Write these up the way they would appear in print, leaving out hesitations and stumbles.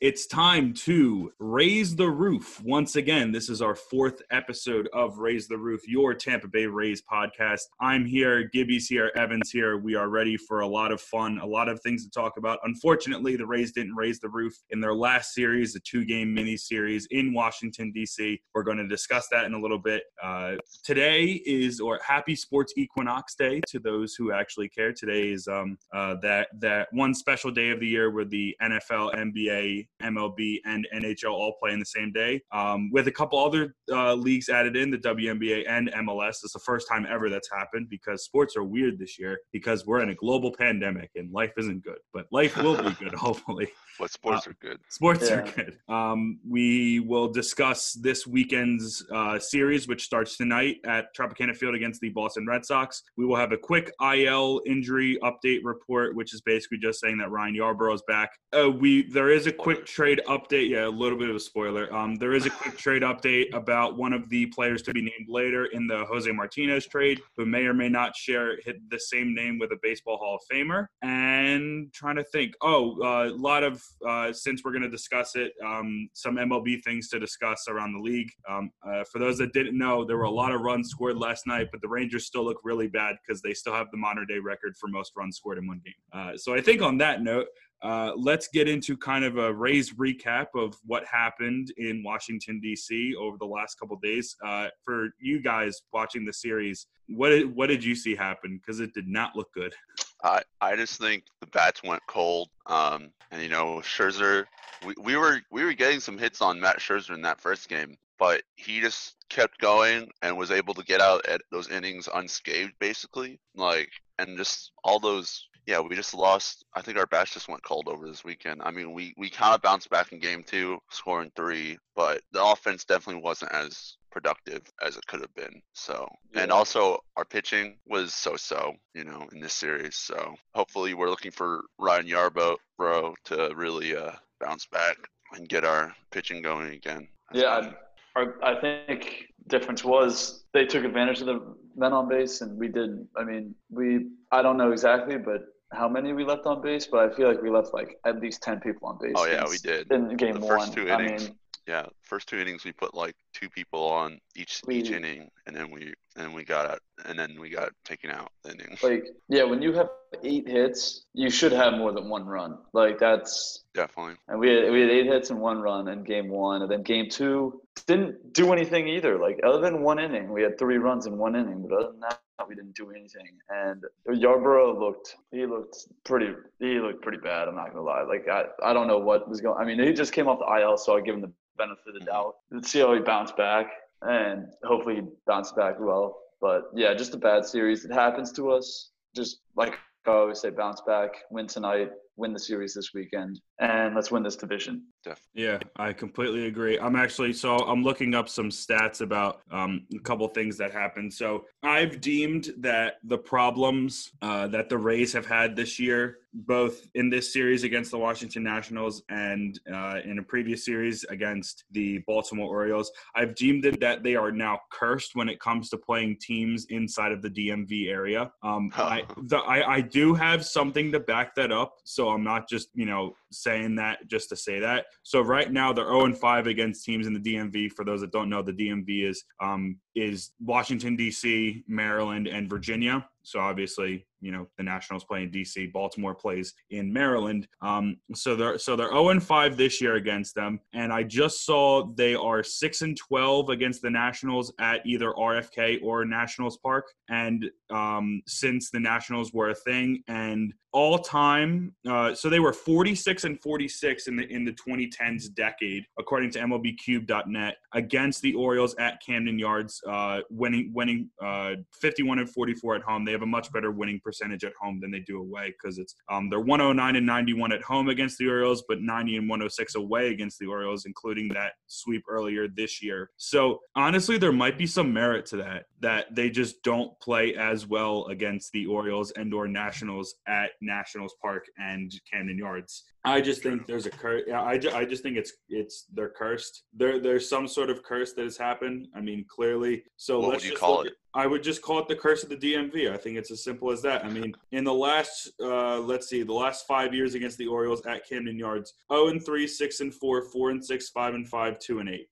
It's time to Raise the Roof. Once again, this is our fourth episode of Raise the Roof, your Tampa Bay Rays podcast. I'm here, Gibby's here, Evan's here. We are ready for a lot of fun, a lot of things to talk about. Unfortunately, the Rays didn't raise the roof in their last series, the two-game mini-series in Washington, D.C. We're going to discuss that in a little bit. Today is, or happy Sports Equinox Day to those who actually care. Today is that one special day of the year where the NFL, NBA, MLB and NHL all play in the same day, with a couple other leagues added in, the WNBA and MLS. It's the first time ever that's happened because sports are weird this year because we're in a global pandemic and life isn't good, but life will be good, hopefully. But sports are good. Sports are good. We will discuss this weekend's series, which starts tonight at Tropicana Field against the Boston Red Sox. We will have a quick IL injury update report, which is basically just saying that Ryan Yarbrough is back. There is a quick trade update. Yeah, a little bit of a spoiler. There is a quick trade update about one of the players to be named later in the Jose Martinez trade, who may or may not share the same name with a Baseball Hall of Famer. And trying to think. A lot of, since we're going to discuss it, some MLB things to discuss around the league. For those that didn't know, there were a lot of runs scored last night, but the Rangers still look really bad because they still have the modern day record for most runs scored in one game. So I think on that note, let's get into kind of a Rays recap of what happened in Washington, D.C. over the last couple of days. For you guys watching the series, what did you see happen? Because it did not look good. I just think the bats went cold. And, you know, Scherzer, we were getting some hits on Matt Scherzer in that first game, but he just kept going and was able to get out at those innings unscathed, basically. And just all those... Yeah, we just lost. I think our bats just went cold over this weekend. I mean, we kind of bounced back in game two, scoring three, but the offense definitely wasn't as productive as it could have been. So, yeah. And also our pitching was so-so, you know, in this series. So hopefully we're looking for Ryan Yarbrough to really bounce back and get our pitching going again. Yeah, I think difference was they took advantage of the men on base, and we did. I mean, I don't know exactly, but how many we left on base, but I feel like we left like at least 10 people on base. Oh yeah, we did in game one. First two innings we put like two people on each inning, and then we got taken out the inning. Like, yeah, when you have 8 hits, you should have more than one run. Like, that's definitely. And we had 8 hits and one run in game one, and then game two didn't do anything either. Like, other than one inning, we had 3 runs in one inning, but other than that, we didn't do anything. And Yarbrough looked pretty bad. I'm not gonna lie. Like, I don't know what was going. I mean, he just came off the IL, so I'll give him the benefit of the doubt. Let's see how he bounced back, and hopefully he bounced back well. But yeah, just a bad series. It happens to us. Just like I always say, bounce back, win tonight, win the series this weekend, and let's win this division. Yeah, I completely agree. I'm looking up some stats about a couple things that happened. So I've deemed that the problems that the Rays have had this year, both in this series against the Washington Nationals and in a previous series against the Baltimore Orioles, I've deemed it that they are now cursed when it comes to playing teams inside of the DMV area. I do have something to back that up, so I'm not just, you know, saying that just to say that. So right now they're 0-5 against teams in the DMV. For those that don't know, the DMV is Washington, D.C., Maryland, and Virginia. So obviously, you know, the Nationals play in D.C., Baltimore plays in Maryland. So they're 0-5 this year against them. And I just saw they are 6-12 against the Nationals at either RFK or Nationals Park. And since the Nationals were a thing, and all time, so they were 46-46 in the 2010s decade, according to MLBCube.net, against the Orioles at Camden Yards, winning 51-44 at home. They have a much better winning percentage at home than they do away, because it's they're 109-91 at home against the Orioles, but 90-106 away against the Orioles, including that sweep earlier this year. So honestly, there might be some merit to that they just don't play as well against the Orioles and or Nationals at Nationals Park and Camden Yards. I just think there's a curse. I just think it's they're cursed. There's some sort of curse that has happened. I mean, clearly. So what would you call it? I would just call it the curse of the DMV. I think it's as simple as that. I mean, in the last, the last 5 years against the Orioles at Camden Yards, 0-3, 6-4, 4-6, 5-5, 2-8.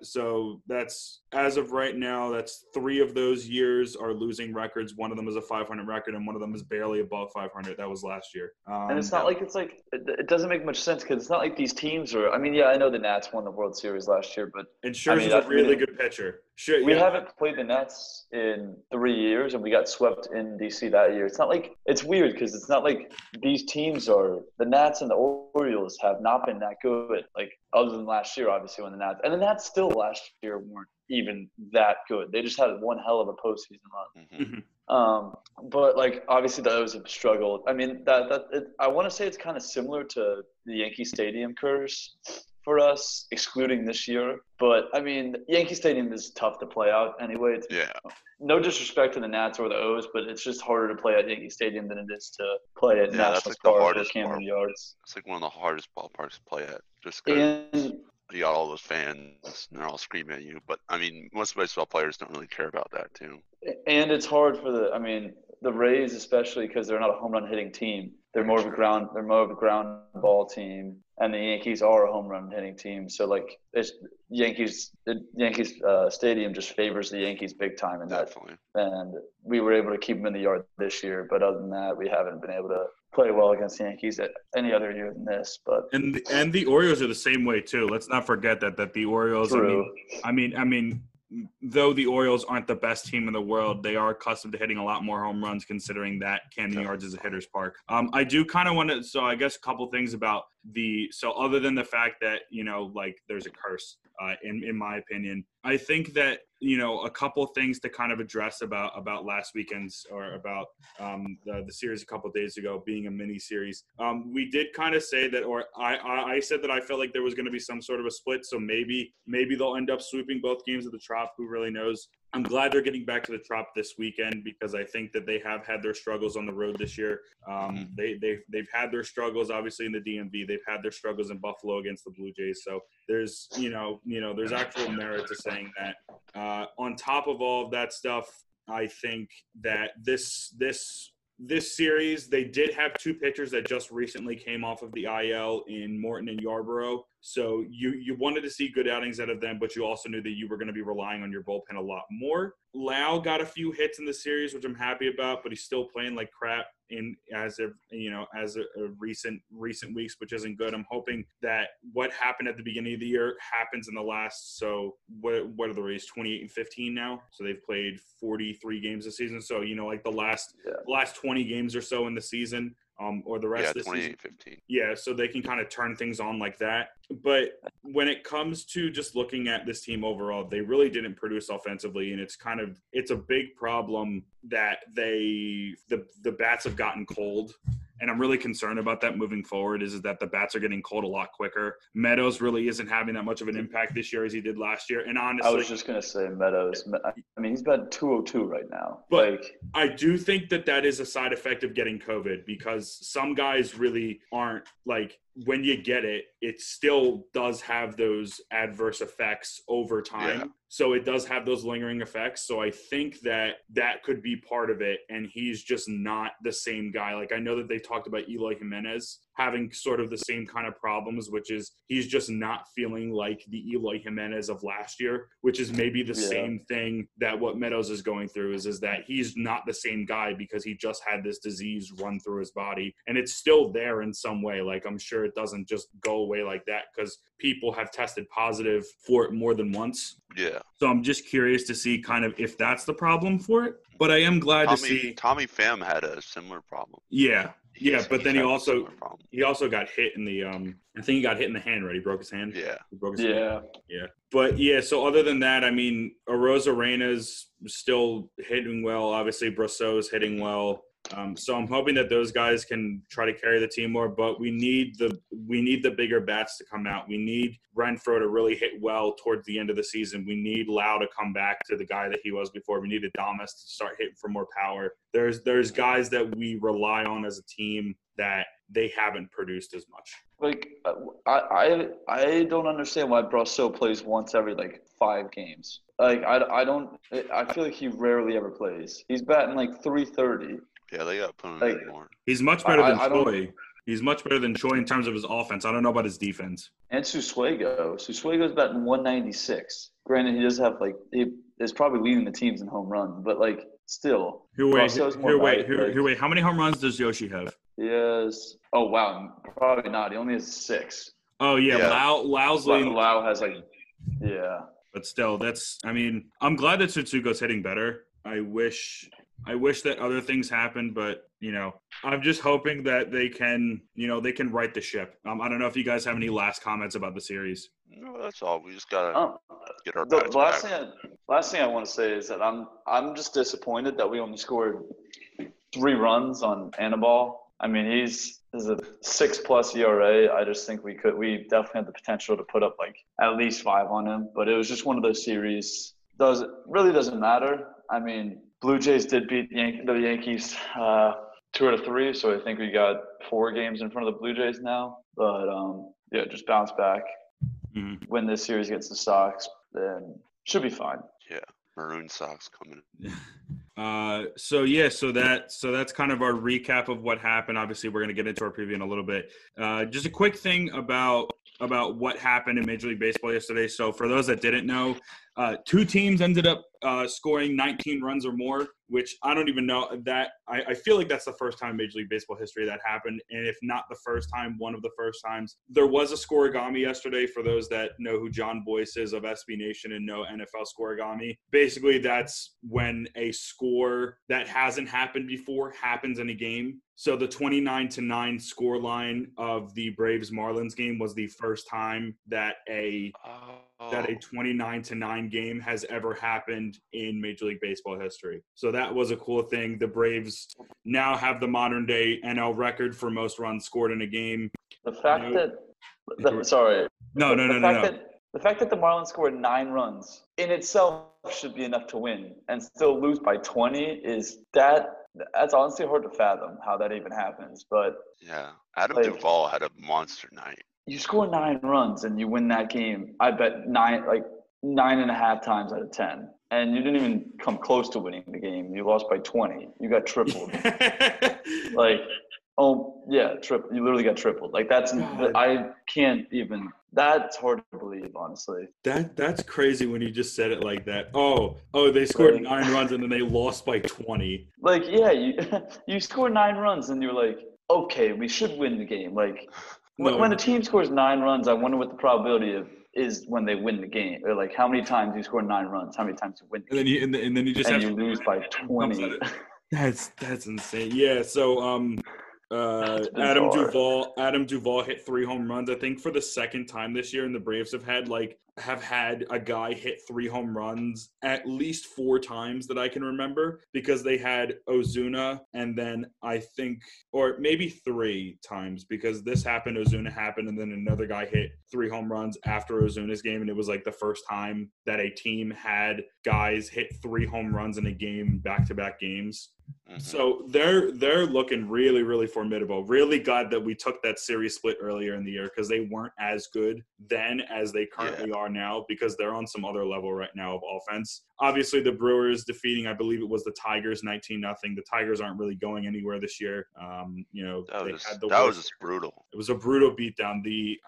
So that's, as of right now, that's three of those years are losing records. One of them is a 500 record, and one of them is barely above 500. That was last year. And it's not like it doesn't make much sense because it's not like these teams are. I mean, yeah, I know the Nats won the World Series last year, but and Scherzer's a really good pitcher. We haven't played the Nats in 3 years, and we got swept in DC that year. It's not like it's weird because it's not like these teams are. The Nats and the Orioles have not been that good, like other than last year, obviously, when the Nats and the Nats still last year weren't even that good. They just had one hell of a postseason run. Mm-hmm. But like obviously that was a struggle. I mean I want to say it's kind of similar to the Yankee Stadium curse for us, excluding this year. But I mean Yankee Stadium is tough to play out anyway. No disrespect to the Nats or the O's, but it's just harder to play at Yankee Stadium than it is to play at Nationals Park or Camden Yards. It's like one of the hardest ballparks to play at. Just you got all those fans, and they're all screaming at you. But, I mean, most baseball players don't really care about that, too. And it's hard for the Rays especially because they're not a home run hitting team. They're more of a ground ball team, and the Yankees are a home run hitting team. So, like, the Yankees stadium just favors the Yankees big time in that. Definitely. And we were able to keep them in the yard this year, but other than that, we haven't been able to play well against the Yankees at any other year than this. And the Orioles are the same way too. Let's not forget that the Orioles. True. I mean, though the Orioles aren't the best team in the world, they are accustomed to hitting a lot more home runs considering that Camden Yards is a hitter's park. I do kind of want to – so I guess a couple things about the – so other than the fact that, there's a curse, in my opinion, I think that, a couple things to kind of address about last weekend's or about the series a couple days ago being a mini series. We did kind of say that, or I said that I felt like there was going to be some sort of a split. So maybe they'll end up sweeping both games of the Trop. Who really knows? I'm glad they're getting back to the Trop this weekend because I think that they have had their struggles on the road this year. They've had their struggles obviously in the DMV. They've had their struggles in Buffalo against the Blue Jays. So there's there's actual merit to saying that. On top of all of that stuff, I think that this series, they did have two pitchers that just recently came off of the IL in Morton and Yarbrough. So you wanted to see good outings out of them, but you also knew that you were going to be relying on your bullpen a lot more. Lau got a few hits in the series, which I'm happy about, but he's still playing like crap as of recent weeks, which isn't good. I'm hoping that what happened at the beginning of the year happens in the last. So what are the Rays 28-15 now? So they've played 43 games this season. So the last 20 games or so in the season. Or the rest of the season. 15. Yeah, so they can kind of turn things on like that. But when it comes to just looking at this team overall, they really didn't produce offensively, and it's a big problem that the bats have gotten cold. And I'm really concerned about that moving forward is that the bats are getting cold a lot quicker. Meadows really isn't having that much of an impact this year as he did last year. And honestly, I was just going to say Meadows. I mean, he's about 202 right now. But I do think that is a side effect of getting COVID because some guys really aren't like – when you get it, it still does have those adverse effects over time. Yeah. So it does have those lingering effects. So I think that could be part of it. And he's just not the same guy. Like I know that they talked about Eloy Jimenez having sort of the same kind of problems, which is he's just not feeling like the Eloy Jimenez of last year, which is maybe the same thing that what Meadows is going through is that he's not the same guy because he just had this disease run through his body. And it's still there in some way. Like I'm sure it doesn't just go away like that because people have tested positive for it more than once. Yeah. So I'm just curious to see kind of if that's the problem for it. But I am glad to see Tommy Pham had a similar problem. Yeah. Yeah, but then he also got hit in the I think he got hit in the hand, right? He broke his hand. Yeah. Hand. Yeah. But yeah, so other than that, I mean, Arozarena's still hitting well. Obviously, Brosseau's hitting well. So I'm hoping that those guys can try to carry the team more, but we need the bigger bats to come out. We need Renfroe to really hit well towards the end of the season. We need Lau to come back to the guy that he was before. We need Adames to start hitting for more power. There's guys that we rely on as a team that they haven't produced as much. Like, I don't understand why Brosseau plays once every, like, 5 games. Like, I feel like he rarely ever plays. He's batting, like, 330. Yeah, they got to put him in more. He's much better than Choi. He's much better than Choi in terms of his offense. I don't know about his defense. And Tsutsugo. Tsutsugo's batting 196. Granted, he does have, like, he is probably leading the teams in home run, but, like, still. Wait, how many home runs does Yoshi have? He has – oh, wow, probably not. He only has 6. Oh, yeah, Lau has, like – yeah. But still, that's – I mean, I'm glad that Tsutsugo's hitting better. I wish that other things happened, but, you know, I'm just hoping that they can, you know, they can right the ship. I don't know if you guys have any last comments about the series. No, that's all. We just got to get our bats back. Last thing I want to say is that I'm just disappointed that we only scored 3 runs on Anibal. I mean, this is a 6+ ERA. I just think we definitely had the potential to put up like at least 5 on him. But it was just one of those series. Really doesn't matter. I mean, Blue Jays did beat the Yankees 2 out of 3, so I think we got 4 games in front of the Blue Jays now. But yeah, just bounce back, win this series against the Sox, then should be fine. Yeah, maroon Sox coming. So that's kind of our recap of what happened. Obviously, we're going to get into our preview in a little bit. Just a quick thing about what happened in Major League Baseball yesterday. So for those that didn't know, 2 teams ended up scoring 19 runs or more, which I don't even know that. I feel like that's the first time in Major League Baseball history that happened. And if not the first time, one of the first times. There was a scorigami yesterday for those that know who John Boyce is of SB Nation and know NFL scorigami. Basically, that's when a score that hasn't happened before happens in a game. So the 29-9 scoreline of the Braves-Marlins game was the first time that a 29-9 game has ever happened in Major League Baseball history. So that was a cool thing. The Braves now have the modern-day NL record for most runs scored in a game. The fact The fact that the Marlins scored 9 runs in itself should be enough to win and still lose by 20 is that – that's honestly hard to fathom how that even happens. But yeah, Adam Duvall had a monster night. You score 9 runs and you win that game. I bet 9.5 times out of 10, and you didn't even come close to winning the game. You lost by 20. You got tripled. You literally got tripled. Like that's God. I can't even. That's hard to believe, honestly. That's crazy when you just said it like that. Oh, they scored 9 runs and then they lost by 20. Like, yeah, you score 9 runs and you're like, okay, we should win the game. Like, when a team scores 9 runs, I wonder what the probability is when they win the game. Or like, how many times you score 9 runs? How many times you win? The game? And then you lose by 20. That's insane. Yeah. So Adam Duvall hit 3 home runs. I think for the second time this year, and the Braves have had a guy hit 3 home runs at least 4 times that I can remember, because they had Ozuna and then I think, or maybe 3 times, because this happened, Ozuna happened, and then another guy hit 3 home runs after Ozuna's game, and it was like the first time that a team had guys hit 3 home runs in a game, back-to-back games. Mm-hmm. So they're looking really, really formidable. Really glad that we took that series split earlier in the year, because they weren't as good then as they currently are now, because they're on some other level right now of offense. Obviously, the Brewers defeating, I believe it was the Tigers, 19-0. The Tigers aren't really going anywhere this year. That was brutal. It was a brutal beatdown. The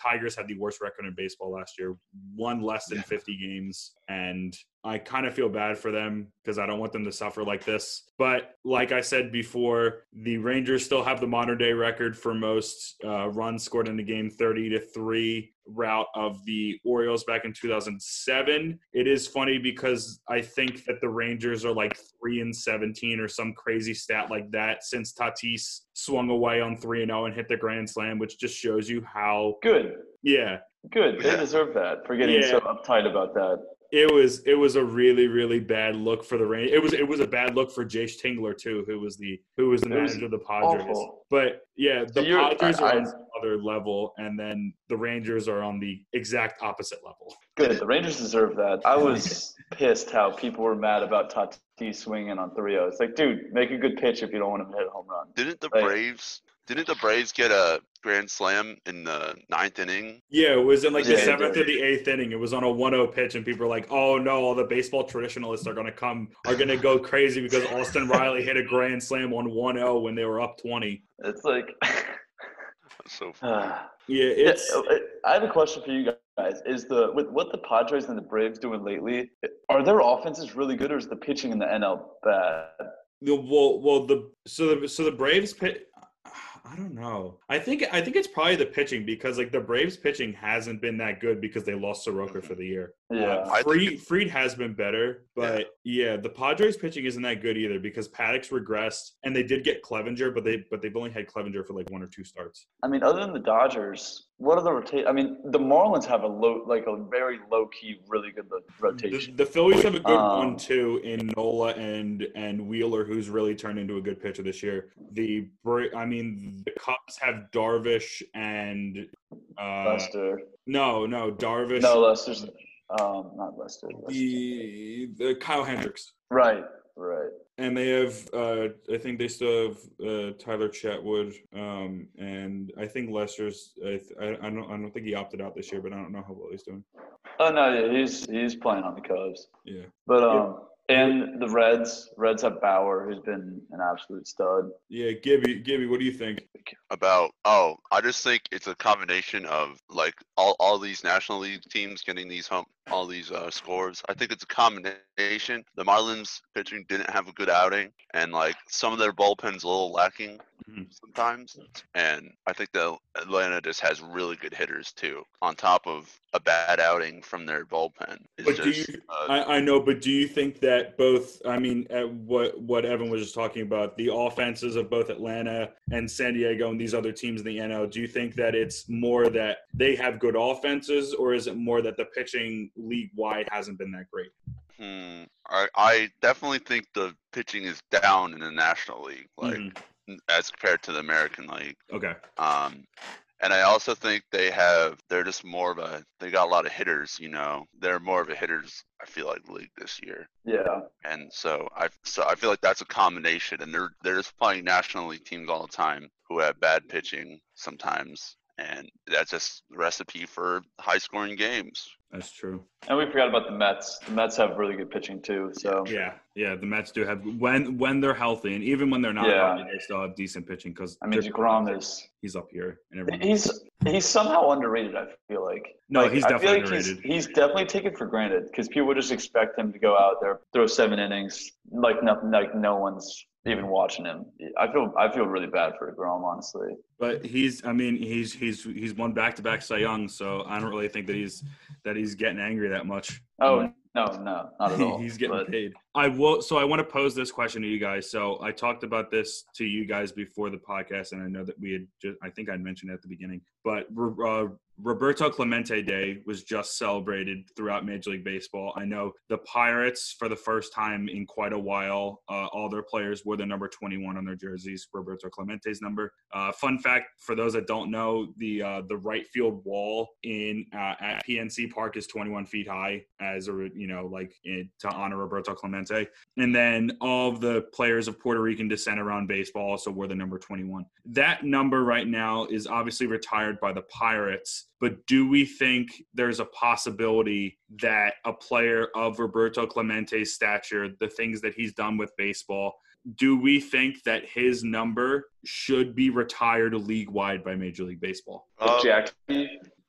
Tigers had the worst record in baseball last year, won less than 50 games, and I kind of feel bad for them because I don't want them to suffer like this. But like I said before, the Rangers still have the modern-day record for most runs scored in the game, 30-3 route of the Orioles back in 2007. It is funny because I think that the Rangers are like 3-17 or some crazy stat like that since Tatis swung away on 3-0 and hit the grand slam, which just shows you how good. Yeah, good. They deserve that for getting so uptight about that. It was a really, really bad look for the Rangers. It was a bad look for Jace Tingler too, who was the manager of the Padres. Awful. But yeah, the Padres are on some other level, and then the Rangers are on the exact opposite level. Good. The Rangers deserve that. I was pissed how people were mad about Tatis swinging on 3-0. It's like, dude, make a good pitch if you don't want him to hit a home run. Didn't the Braves Didn't the Braves get a grand slam in the ninth inning? Yeah, it was in like the seventh or the eighth inning. It was on a 1-0 pitch, and people were like, "Oh no, all the baseball traditionalists are gonna go crazy because Austin Riley hit a grand slam on 1-0 when they were up 20." It's like, that's so funny. Yeah, it's. I have a question for you guys. With what the Padres and the Braves doing lately? Are their offenses really good, or is the pitching in the NL bad? The Braves pitch. I don't know. I think it's probably the pitching because like the Braves pitching hasn't been that good because they lost Soroka for the year. Yeah, Fried has been better, but yeah, the Padres pitching isn't that good either because Paddock's regressed and they did get Clevinger, but they've only had Clevinger for like one or two starts. I mean, other than the Dodgers, what are the rotation? I mean, the Marlins have a very low key, really good rotation. The Phillies have a good one too in Nola and Wheeler, who's really turned into a good pitcher this year. The Cubs have Darvish and Lester. No, Darvish. No, Lester's not Lester. The Kyle Hendricks. Right. And they have, I think they still have Tyler Chatwood, and I think Lester's. I don't think he opted out this year, but I don't know how well he's doing. Oh no, yeah, he's playing on the Cubs. Yeah, but and the Reds have Bauer, who's been an absolute stud. Yeah, Gibby, what do you think? I just think it's a combination of like all these National League teams getting all these scores. I think it's a combination. The Marlins pitching didn't have a good outing, and like some of their bullpen's a little lacking sometimes. And I think the Atlanta just has really good hitters too, on top of a bad outing from their bullpen. But do you think that both? I mean, at what Evan was just talking about, the offenses of both Atlanta and San Diego and these other teams in the NL. Do you think that it's more that they have good offenses, or is it more that the pitching league-wide hasn't been that great? I definitely think the pitching is down in the National League, as compared to the American League. Okay. And I also think they're just more of they got a lot of hitters, you know. They're more of a hitters, I feel like, league this year. Yeah. And so I feel like that's a combination, and they're just playing National League teams all the time who have bad pitching sometimes. And that's just the recipe for high-scoring games. That's true. And we forgot about the Mets. The Mets have really good pitching too. So yeah, the Mets do have when they're healthy, and even when they're not healthy, they still have decent pitching. Because I mean, Jacob is he's up here, and everyone he's somehow underrated. I feel like he's definitely underrated. He's definitely taken for granted because people just expect him to go out there, throw 7 innings, like nothing, like no one's even watching him. I feel really bad for Grom, honestly. But he's won back-to-back Cy Young, so I don't really think that he's getting angry that much. Oh no, not at all. He's getting paid. I want to pose this question to you guys. So I talked about this to you guys before the podcast, and I know that I think I mentioned it at the beginning, but Roberto Clemente Day was just celebrated throughout Major League Baseball. I know the Pirates, for the first time in quite a while, all their players wore the number 21 on their jerseys, Roberto Clemente's number. Fun fact, for those that don't know, the right field wall at PNC Park is 21 feet high, to honor Roberto Clemente. And then all of the players of Puerto Rican descent around baseball also wore the number 21. That number right now is obviously retired by the Pirates. But do we think there's a possibility that a player of Roberto Clemente's stature, the things that he's done with baseball, do we think that his number should be retired league-wide by Major League Baseball? Jackie?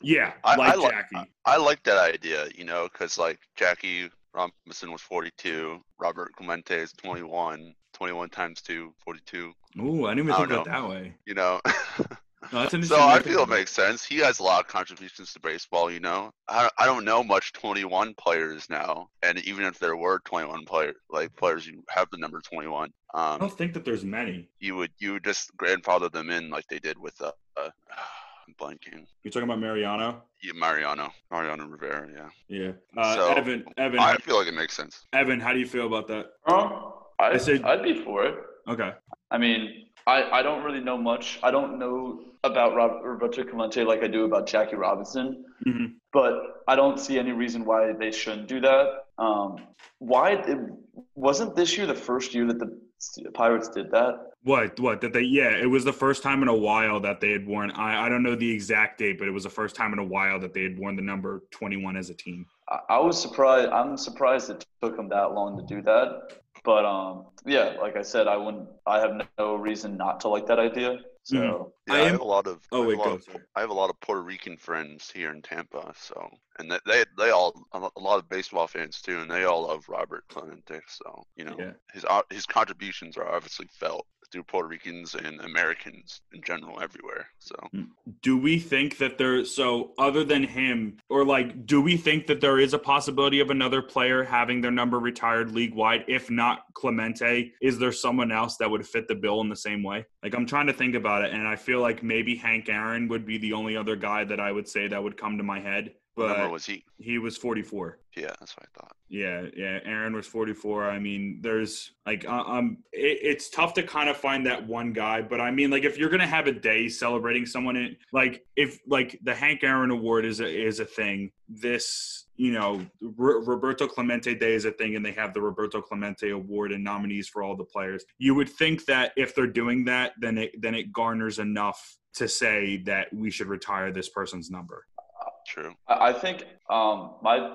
Yeah, Jackie. I like that idea, you know, because like Jackie Robinson was 42, Robert Clemente is 21, 21 times 2, 42. Ooh, I didn't even think about it that way. You know. No, so I feel it makes sense. He has a lot of contributions to baseball, you know. I don't know much 21 players now, and even if there were 21 players who have the number 21, I don't think that there's many. You would just grandfather them in like they did with I'm blanking. You're talking about Mariano? Yeah, Mariano Rivera. Yeah. So Evan, I feel like it makes sense. Evan, how do you feel about that? I said I'd be for it. Okay. I mean, I don't really know much. I don't know about Roberto Clemente like I do about Jackie Robinson, mm-hmm. but I don't see any reason why they shouldn't do that. Wasn't this year the first year that the Pirates did that? It was the first time in a while that they had worn. I don't know the exact date, but it was the first time in a while that they had worn the number 21 as a team. I was surprised. I'm surprised it took them that long to do that. But like I said, I have no reason not to like that idea. So yeah, I have a lot of. I have a lot of Puerto Rican friends here in Tampa. So and they all a lot of baseball fans too, and they all love Robert Clemente. So his contributions are obviously felt through Puerto Ricans and Americans in general everywhere. So do we think that other than him, or do we think that there is a possibility of another player having their number retired league wide? If not Clemente, is there someone else that would fit the bill in the same way? I'm trying to think about it, and I feel like maybe Hank Aaron would be the only other guy that I would say that would come to my head. But what was he? He was 44. Yeah, that's what I thought. Yeah. Aaron was 44. I mean, there's it's tough to kind of find that one guy. But I mean, if you're gonna have a day celebrating someone, if the Hank Aaron Award is a thing, this. Roberto Clemente Day is a thing, and they have the Roberto Clemente Award and nominees for all the players. You would think that if they're doing that, then it garners enough to say that we should retire this person's number. True. I think my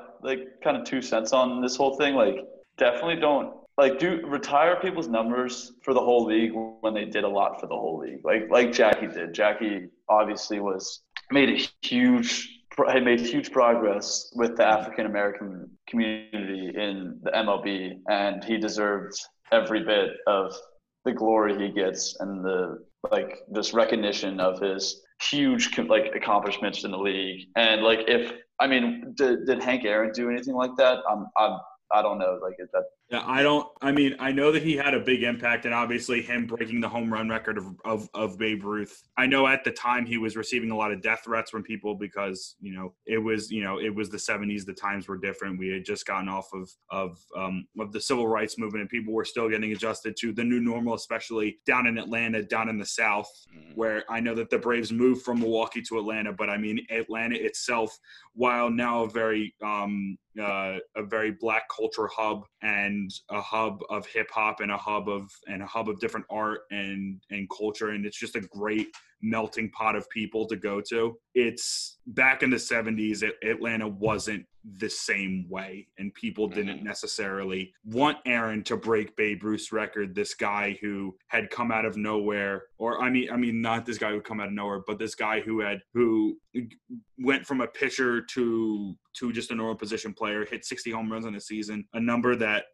kind of 2 cents on this whole thing, definitely don't do retire people's numbers for the whole league when they did a lot for the whole league. Like Jackie did. Jackie obviously made huge progress with the African American community in the MLB, and he deserved every bit of the glory he gets and the this recognition of his huge accomplishments in the league. And did Hank Aaron do anything like that? I don't know. I know that he had a big impact, and obviously him breaking the home run record of Babe Ruth. I know at the time he was receiving a lot of death threats from people because, it was the 70s. The times were different. We had just gotten off of the civil rights movement, and people were still getting adjusted to the new normal, especially down in Atlanta, down in the South, where I know that the Braves moved from Milwaukee to Atlanta. But I mean, Atlanta itself, while now a very black culture hub, and a hub of hip hop, and a hub of different art and culture, and it's just a great melting pot of people to go to. It's back in the 70s, Atlanta wasn't the same way, and people didn't necessarily want Aaron to break Babe Ruth's record, this guy who had come out of nowhere, or I mean not this guy who come out of nowhere, but this guy who went from a pitcher to just a normal position player, hit 60 home runs in a season, a number that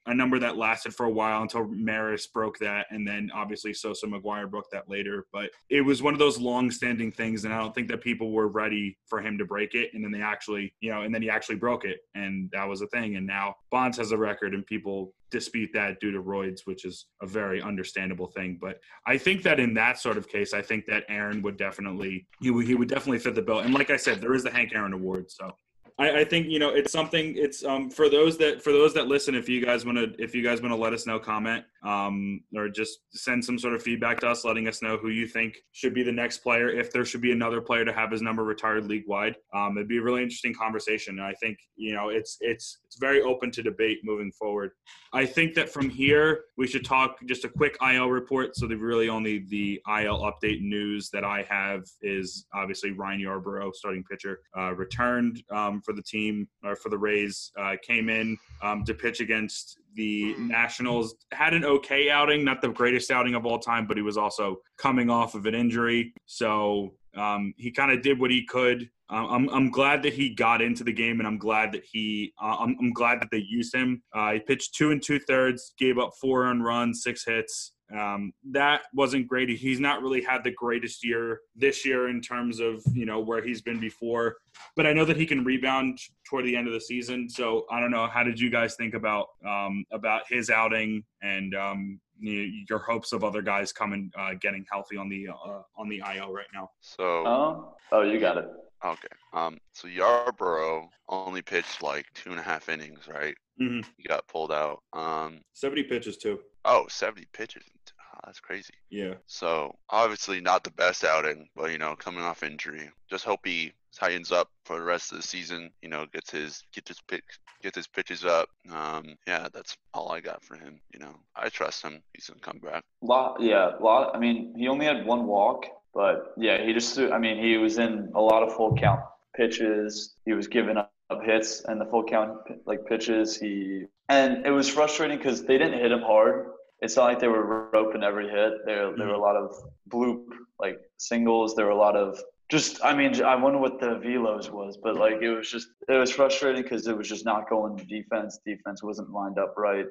lasted for a while until Maris broke that, and then obviously Sosa McGuire broke that later. But it was one of those long-standing things, and I don't think that people were ready for him to break it, and then they actually, and then he actually broke it, and that was a thing. And now Bonds has a record, and people dispute that due to roids, which is a very understandable thing. But I think that in that sort of case, I think that Aaron would definitely he would definitely fit the bill. And like I said, there is the Hank Aaron Award, so. I think it's something. It's for those that listen. If you guys want to let us know, comment or just send some sort of feedback to us, letting us know who you think should be the next player. If there should be another player to have his number retired league wide, it'd be a really interesting conversation. And I think it's very open to debate moving forward. I think that from here we should talk just a quick IL report. So really only the IL update news that I have is obviously Ryan Yarbrough, starting pitcher, returned for the team, or for the Rays, came in to pitch against the Nationals. Had an okay outing, not the greatest outing of all time, but he was also coming off of an injury. So he kind of did what he could. I'm glad that he got into the game, and I'm glad that they used him. He pitched 2 2/3, gave up 4 earned runs, 6 hits. That wasn't great. He's not really had the greatest year this year in terms of, where he's been before, but I know that he can rebound toward the end of the season. So I don't know. How did you guys think about his outing and, your hopes of other guys coming, getting healthy on the IL right now? So, you got it. Okay. So Yarbrough only pitched 2.5 innings, right? Mm-hmm. He got pulled out. 70 pitches too. Oh, 70 pitches. That's crazy. Yeah. So obviously not the best outing, but, you know, coming off injury, just hope he tightens up for the rest of the season. You know, gets his pitches up. Yeah, that's all I got for him. You know, I trust him. He's gonna come back. Lau. I mean, he only had one walk, but yeah, he just threw. I mean, he was in a lot of full count pitches. He was giving up hits and the full count like pitches. And it was frustrating because they didn't hit him hard. It's not like they were roping every hit. There were a lot of bloop, like, singles. There were a lot of just – I mean, I wonder what the velos was. But, like, it was frustrating because it was just not going to defense. Defense wasn't lined up right.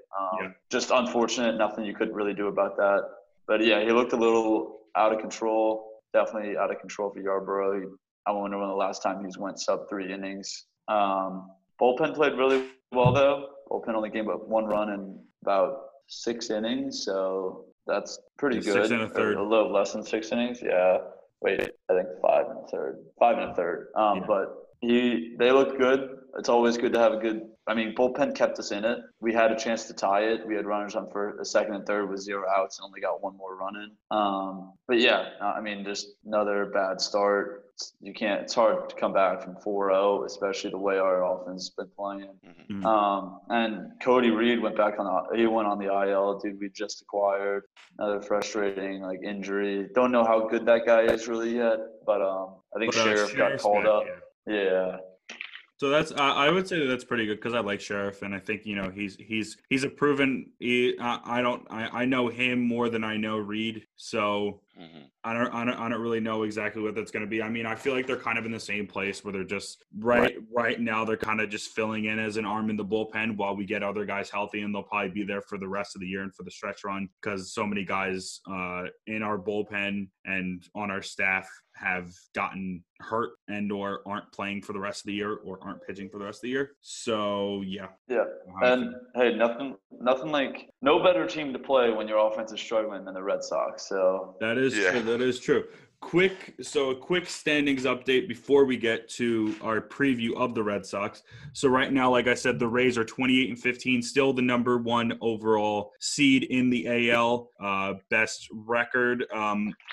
Just unfortunate. Nothing you could really do about that. But, yeah, he looked a little out of control. Definitely out of control for Yarbrough. I wonder when the last time he's went sub-3 innings. Bullpen played really well, though. Bullpen only gave up one run in about – 6 innings, so that's pretty good. 6 and a third. A little less than 6 innings, yeah. Wait, I think 5 and a third. 5 and a third. Yeah. But they looked good. It's always good to have a good – I mean, bullpen kept us in it. We had a chance to tie it. We had runners on for a second and third with 0 outs and only got one more run in. But, yeah, I mean, just another bad start. It's hard to come back from 4-0, especially the way our offense has been playing. Mm-hmm. And Cody Reed went on the IL, dude. We just acquired another frustrating injury. Don't know how good that guy is really yet, but I think Sheriff got called up. Yeah. So that's I would say that's pretty good because I like Sheriff and I think he's a proven I know him more than I know Reed, so mm-hmm. I don't really know exactly what that's going to be. I mean, I feel like they're kind of in the same place where they're just right now they're kind of just filling in as an arm in the bullpen while we get other guys healthy, and they'll probably be there for the rest of the year and for the stretch run because so many guys in our bullpen and on our staff have gotten hurt and or aren't playing for the rest of the year or aren't pitching for the rest of the year. So, yeah. Yeah. And, hey, nothing like – no better team to play when your offense is struggling than the Red Sox. So – That is true. A quick standings update before we get to our preview of the Red Sox. So right now, like I said, the Rays are 28-15, still the number 1 overall seed in the AL, best record.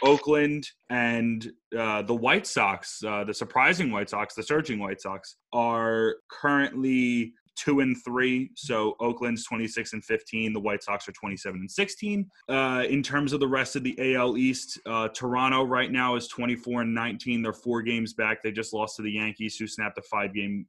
Oakland and the White Sox, the surprising White Sox, the surging White Sox, are currently 2-3. So Oakland's 26-15. The White Sox are 27-16. In terms of the rest of the AL East, Toronto right now is 24-19. They're 4 games back. They just lost to the Yankees, who snapped a 5-game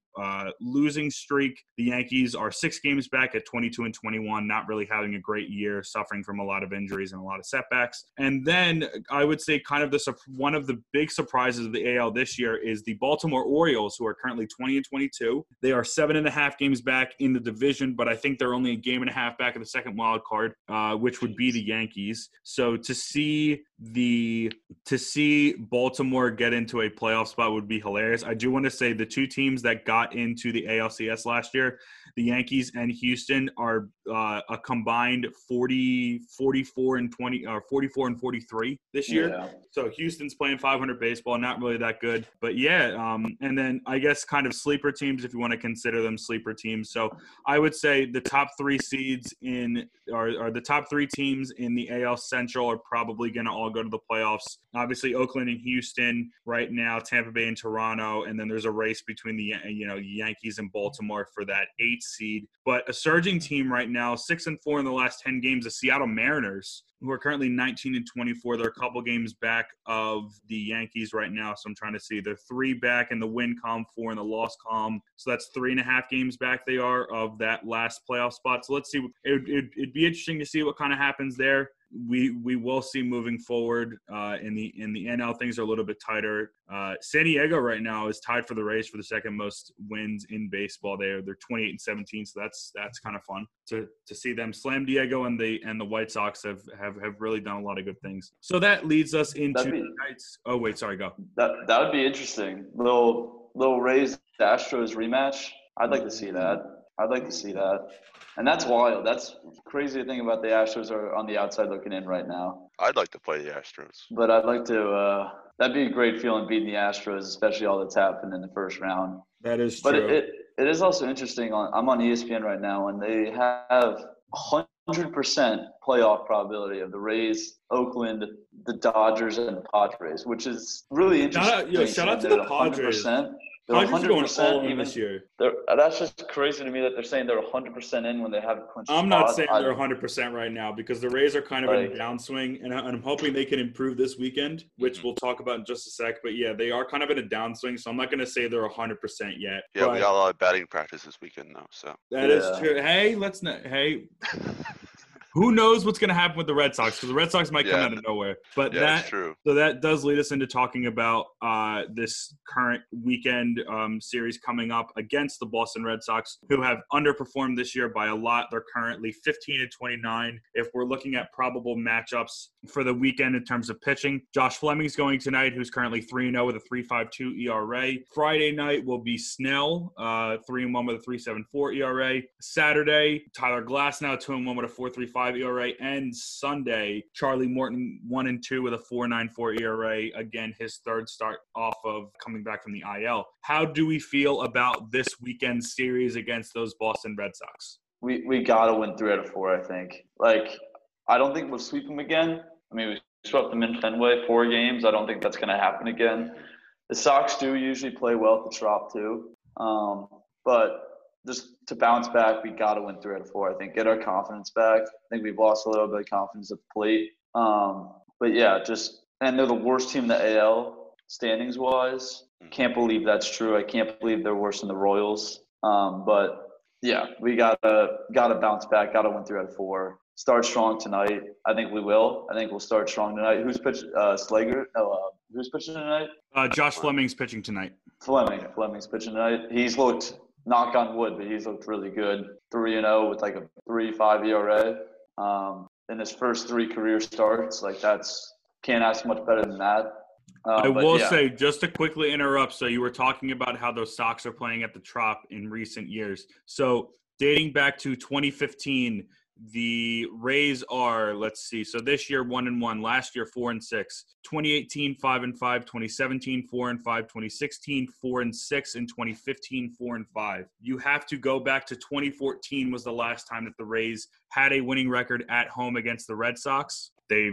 losing streak. The Yankees are 6 games back at 22-21, not really having a great year, suffering from a lot of injuries and a lot of setbacks. And then I would say kind of one of the big surprises of the AL this year is the Baltimore Orioles, who are currently 20-22. They are 7.5 games back in the division, but I think they're only a game and a half back of the second wild card, which would be the Yankees. So to see Baltimore get into a playoff spot would be hilarious. I do want to say the two teams that got into the ALCS last year, the Yankees and Houston, are a combined 44 and 43 this year. Yeah. So Houston's playing .500 baseball, not really that good, but yeah. And then I guess kind of sleeper teams, if you want to consider them sleeper teams. So I would say the top 3 seeds the top 3 teams in the AL Central are probably going to all go to the playoffs. Obviously, Oakland and Houston right now, Tampa Bay and Toronto, and then there's a race between the Yankees and Baltimore for that 8 seed. But a surging team right now, 6-4 in the last 10 games, the Seattle Mariners, who are currently 19-24. They're a couple games back of the Yankees right now. So I'm trying to see. They're 3 back in the win column, 4 in the loss column. So that's 3.5 games back they are of that last playoff spot. So let's see. It'd be interesting to see what kind of happens there. We will see moving forward in the NL. Things are a little bit tighter. San Diego right now is tied for the race for the second most wins in baseball. They're 28-17, so that's kind of fun to see them slam Diego, and the White Sox have really done a lot of good things. So that leads us into tonight's. Oh wait, sorry, go. That would be interesting. Little Rays Astros rematch. I'd like to see that. And that's wild. That's crazy to think about. The Astros are on the outside looking in right now. I'd like to play the Astros. But I'd like to that'd be a great feeling, beating the Astros, especially all that's happened in the first round. That is true. But it is also interesting. I'm on ESPN right now, and they have 100% playoff probability of the Rays, Oakland, the Dodgers, and the Padres, which is really interesting. Shout out to the Padres. They're 100% even this year. That's just crazy to me that they're saying they're 100% in when they haven't clinched. I'm not saying they're 100% right now because the Rays are kind of in a downswing, and I'm hoping they can improve this weekend, which we'll talk about in just a sec. But yeah, they are kind of in a downswing, so I'm not going to say they're 100% yet. Yeah, but we got a lot of batting practice this weekend, though. So that is true. Hey, let's not. Hey. Who knows what's going to happen with the Red Sox? Because the Red Sox might come out of nowhere. But that's true. So that does lead us into talking about this current weekend series coming up against the Boston Red Sox, who have underperformed this year by a lot. They're currently 15-29. If we're looking at probable matchups for the weekend in terms of pitching, Josh Fleming's going tonight, who's currently 3-0 with a 3.52 ERA. Friday night will be Snell, 3-1 with a 3.74 ERA. Saturday, Tyler Glasnow, 2-1 with a 4.35 ERA, and Sunday, Charlie Morton 1-2 with a 4.94 ERA. Again, his third start off of coming back from the IL. How do we feel about this weekend's series against those Boston Red Sox? We gotta win 3 out of 4. I think. I don't think we'll sweep them again. I mean, we swept them in Fenway 4 games. I don't think that's gonna happen again. The Sox do usually play well at the Trop too, but. Just to bounce back, we got to win 3 out of 4. I think get our confidence back. I think we've lost a little bit of confidence at the plate. But they're the worst team in the AL standings wise. Can't believe that's true. I can't believe they're worse than the Royals. We gotta bounce back. Gotta win 3 out of 4. Start strong tonight. I think we will. I think we'll start strong tonight. Who's pitching? Slager? No. Who's pitching tonight? Josh Fleming's pitching tonight. Fleming's pitching tonight. He's looked. Knock on wood, but he's looked really good. 3-0 with a 3.5 ERA. In his first 3 career starts, can't ask much better than that. I will say, just to quickly interrupt, so you were talking about how those Sox are playing at the Trop in recent years. So dating back to 2015, the Rays are, so this year 1-1, last year 4-6, 2018 5-5, 2017 4-5, 2016 4-6, and 2015 4-5. You have to go back to 2014 was the last time that the Rays had a winning record at home against the Red Sox. The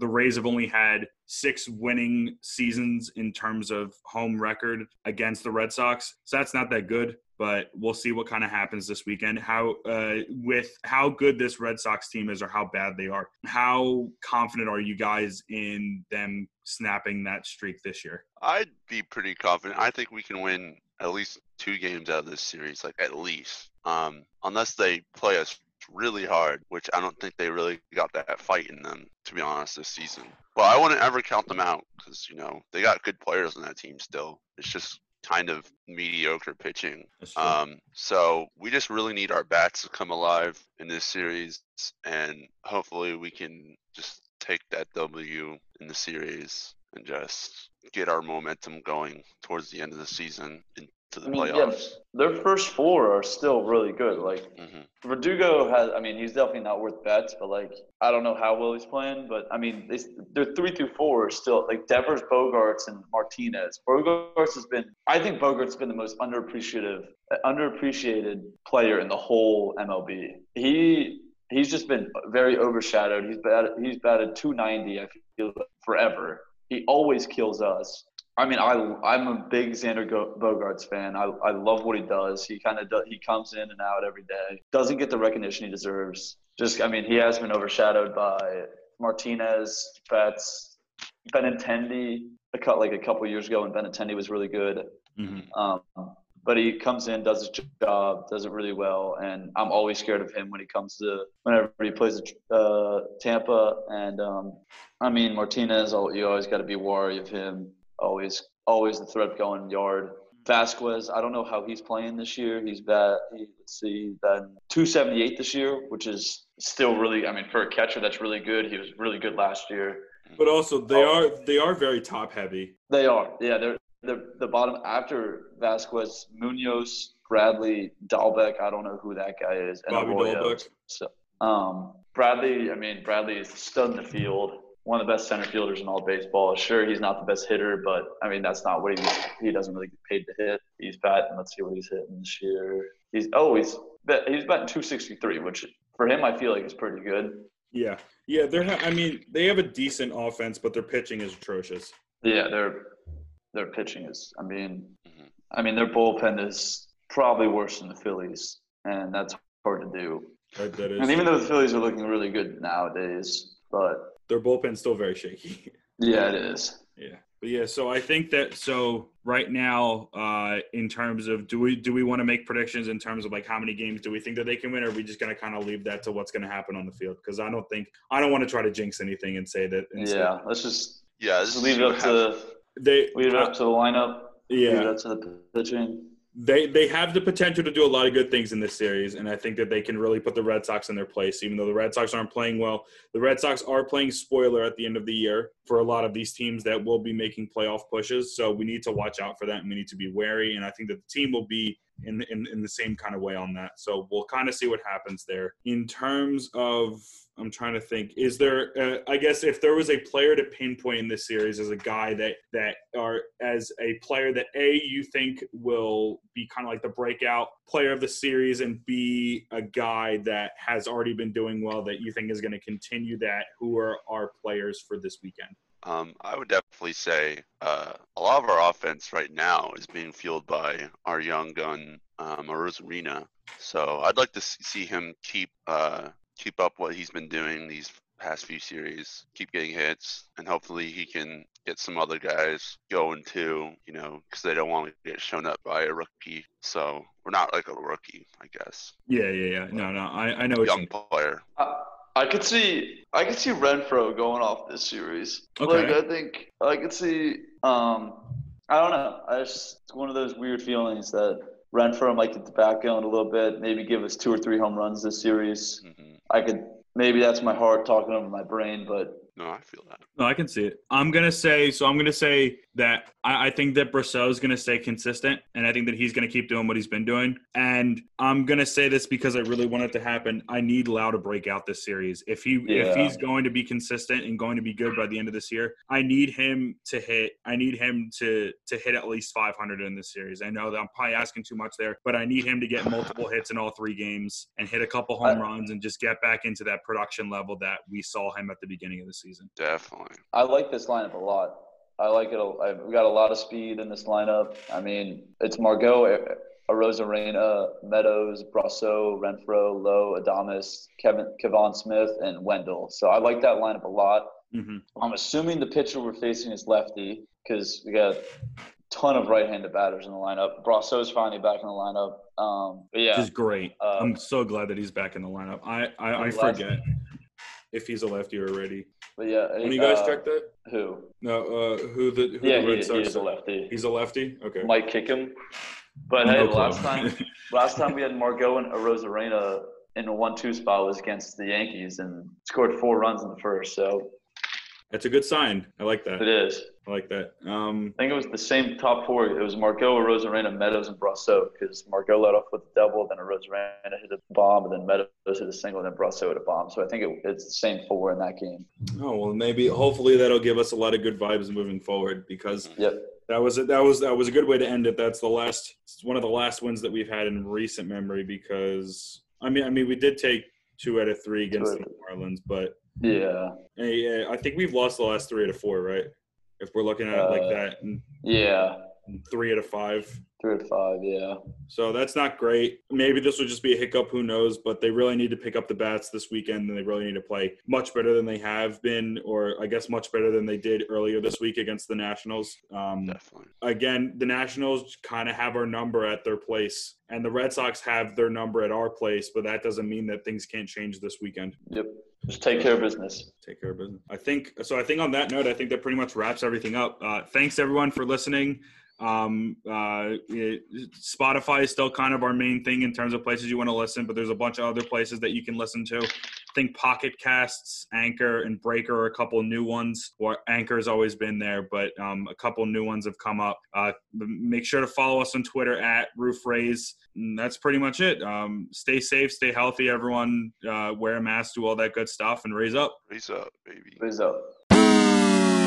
Rays have only had 6 winning seasons in terms of home record against the Red Sox, so that's not that good. But we'll see what kind of happens this weekend. How good this Red Sox team is, or how bad they are. How confident are you guys in them snapping that streak this year? I'd be pretty confident. I think we can win at least 2 games out of this series, at least, unless they play us really hard, which I don't think they really got that fight in them, to be honest, this season. But I wouldn't ever count them out because they got good players on that team still. It's just kind of mediocre pitching. So we just really need our bats to come alive in this series, and hopefully we can just take that W in the series and just get our momentum going towards the end of the season into the playoffs. Yeah, their first 4 are still really good. Verdugo has, he's definitely not worth bets, but I don't know how well he's playing, but their 3 through 4 are still Devers, Bogarts, and Martinez. I think Bogart's been the most underappreciated player in the whole MLB. He's just been very overshadowed. He's batted .290. I feel forever. He always kills us. I'm a big Xander Bogarts fan. I love what he does. He comes in and out every day. Doesn't get the recognition he deserves. He has been overshadowed by Martinez, Betts, Benintendi. A couple years ago, and Benintendi was really good. But he comes in, does his job, does it really well, and I'm always scared of him whenever he plays Tampa. And Martinez, you always got to be wary of him. Always the threat going yard. Vasquez, I don't know how he's playing this year. He's batting .278 this year, which is still really. For a catcher, that's really good. He was really good last year. But also, they are very top heavy. They are, yeah. They're the bottom after Vasquez, Munoz, Bradley, Dahlbeck. I don't know who that guy is. And Bobby Dahlbeck. So, Bradley. Bradley is a stud in the field. One of the best center fielders in all baseball. Sure, he's not the best hitter, but that's not what he doesn't really get paid to hit. He's batting. Let's see what he's hitting this year. He's that he's batting .263, which for him I feel like is pretty good. Yeah, yeah. I mean, they have a decent offense, but their pitching is atrocious. Yeah, their pitching is. I mean, their bullpen is probably worse than the Phillies, and that's hard to do. That is. And even though the Phillies are looking really good nowadays, but their bullpen's still very shaky. Yeah, it is. Yeah. But yeah, so I think that right now, in terms of do we want to make predictions in terms of like how many games do we think that they can win, or are we just going to kind of leave that to what's going to happen on the field? Because I don't want to try to jinx anything and say that. Let's just leave it up to the lineup. Yeah, leave it up to the pitching. They have the potential to do a lot of good things in this series, and I think that they can really put the Red Sox in their place, even though the Red Sox aren't playing well. The Red Sox are playing spoiler at the end of the year for a lot of these teams that will be making playoff pushes, so we need to watch out for that, and we need to be wary, and I think that the team will be in the same kind of way on that. So we'll kind of see what happens there. In terms of – I'm trying to think. Is there I guess if there was a player to pinpoint in this series as a guy that you think will be kind of like the breakout player of the series, and B, a guy that has already been doing well that you think is going to continue that, who are our players for this weekend? I would definitely say a lot of our offense right now is being fueled by our young gun, Arozarena. So I'd like to see him keep up what he's been doing these past few series, keep getting hits, and hopefully he can get some other guys going too, because they don't want to get shown up by a rookie. So we're not like a rookie, I guess. Yeah. No, I know it's a young player. I could see Renfroe going off this series. Okay. Like, I think I could see I don't know. It's one of those weird feelings that Renfroe might get the back end a little bit, maybe give us 2 or 3 home runs this series. Mm-hmm. Maybe that's my heart talking over my brain, but no, I feel that. No, I can see it. I'm going to say that I think that Brosseau is going to stay consistent, and I think that he's going to keep doing what he's been doing. And I'm going to say this because I really want it to happen. I need Lau to break out this series. If he's going to be consistent and going to be good by the end of this year, I need him to hit. I need him to hit at least 500 in this series. I know that I'm probably asking too much there, but I need him to get multiple hits in all 3 games and hit a couple home runs and just get back into that production level that we saw him at the beginning of the season. Definitely. I like this lineup a lot. I like it. I've got a lot of speed in this lineup. I mean, it's Margot, Arozarena, Meadows, Brosseau, Renfroe, Lau, Adames, Kevon Smith, and Wendell. So I like that lineup a lot. Mm-hmm. I'm assuming the pitcher we're facing is lefty because we got a ton of right-handed batters in the lineup. Brosseau's finally back in the lineup. But yeah, this is great. I'm so glad that he's back in the lineup. I forget if he's a lefty already. But yeah, when you guys check that? Who? No, the Red Sox? He's a lefty. He's a lefty? Okay. Might kick him. But hey, last time we had Margot and Arozarena in the 1-2 spot was against the Yankees and scored 4 runs in the first, so that's a good sign. I like that. It is. I like that. I think it was the same top 4. It was Margot, Arozarena, Meadows, and Brosseau, because Margot led off with a double, then Arozarena hit a bomb, and then Meadows hit a single, then Brosseau hit a bomb. So I think it's the same 4 in that game. Oh, well, hopefully that'll give us a lot of good vibes moving forward, because that was a good way to end it. That's one of the last wins that we've had in recent memory, because I mean we did take 2 out of 3 against the Marlins, but yeah, I think we've lost the last 3 out of 4, right? If we're looking at it like that. Yeah. 3 out of 5. 3 out of 5, yeah. So that's not great. Maybe this will just be a hiccup, who knows, but they really need to pick up the bats this weekend, and they really need to play much better than they have been, or I guess much better than they did earlier this week against the Nationals. Definitely. Again, the Nationals kind of have our number at their place, and the Red Sox have their number at our place, but that doesn't mean that things can't change this weekend. Yep. Just take care of business. I think on that note, I think that pretty much wraps everything up. Thanks, everyone, for listening. Spotify is still kind of our main thing in terms of places you want to listen, but there's a bunch of other places that you can listen to. I think Pocket Casts, Anchor, and Breaker are a couple new ones. Well, Anchor has always been there, but a couple new ones have come up. Make sure to follow us on Twitter at Roof Raise. And that's pretty much it. Stay safe, stay healthy, everyone. Wear a mask, do all that good stuff, and raise up. Raise up, baby. Raise up.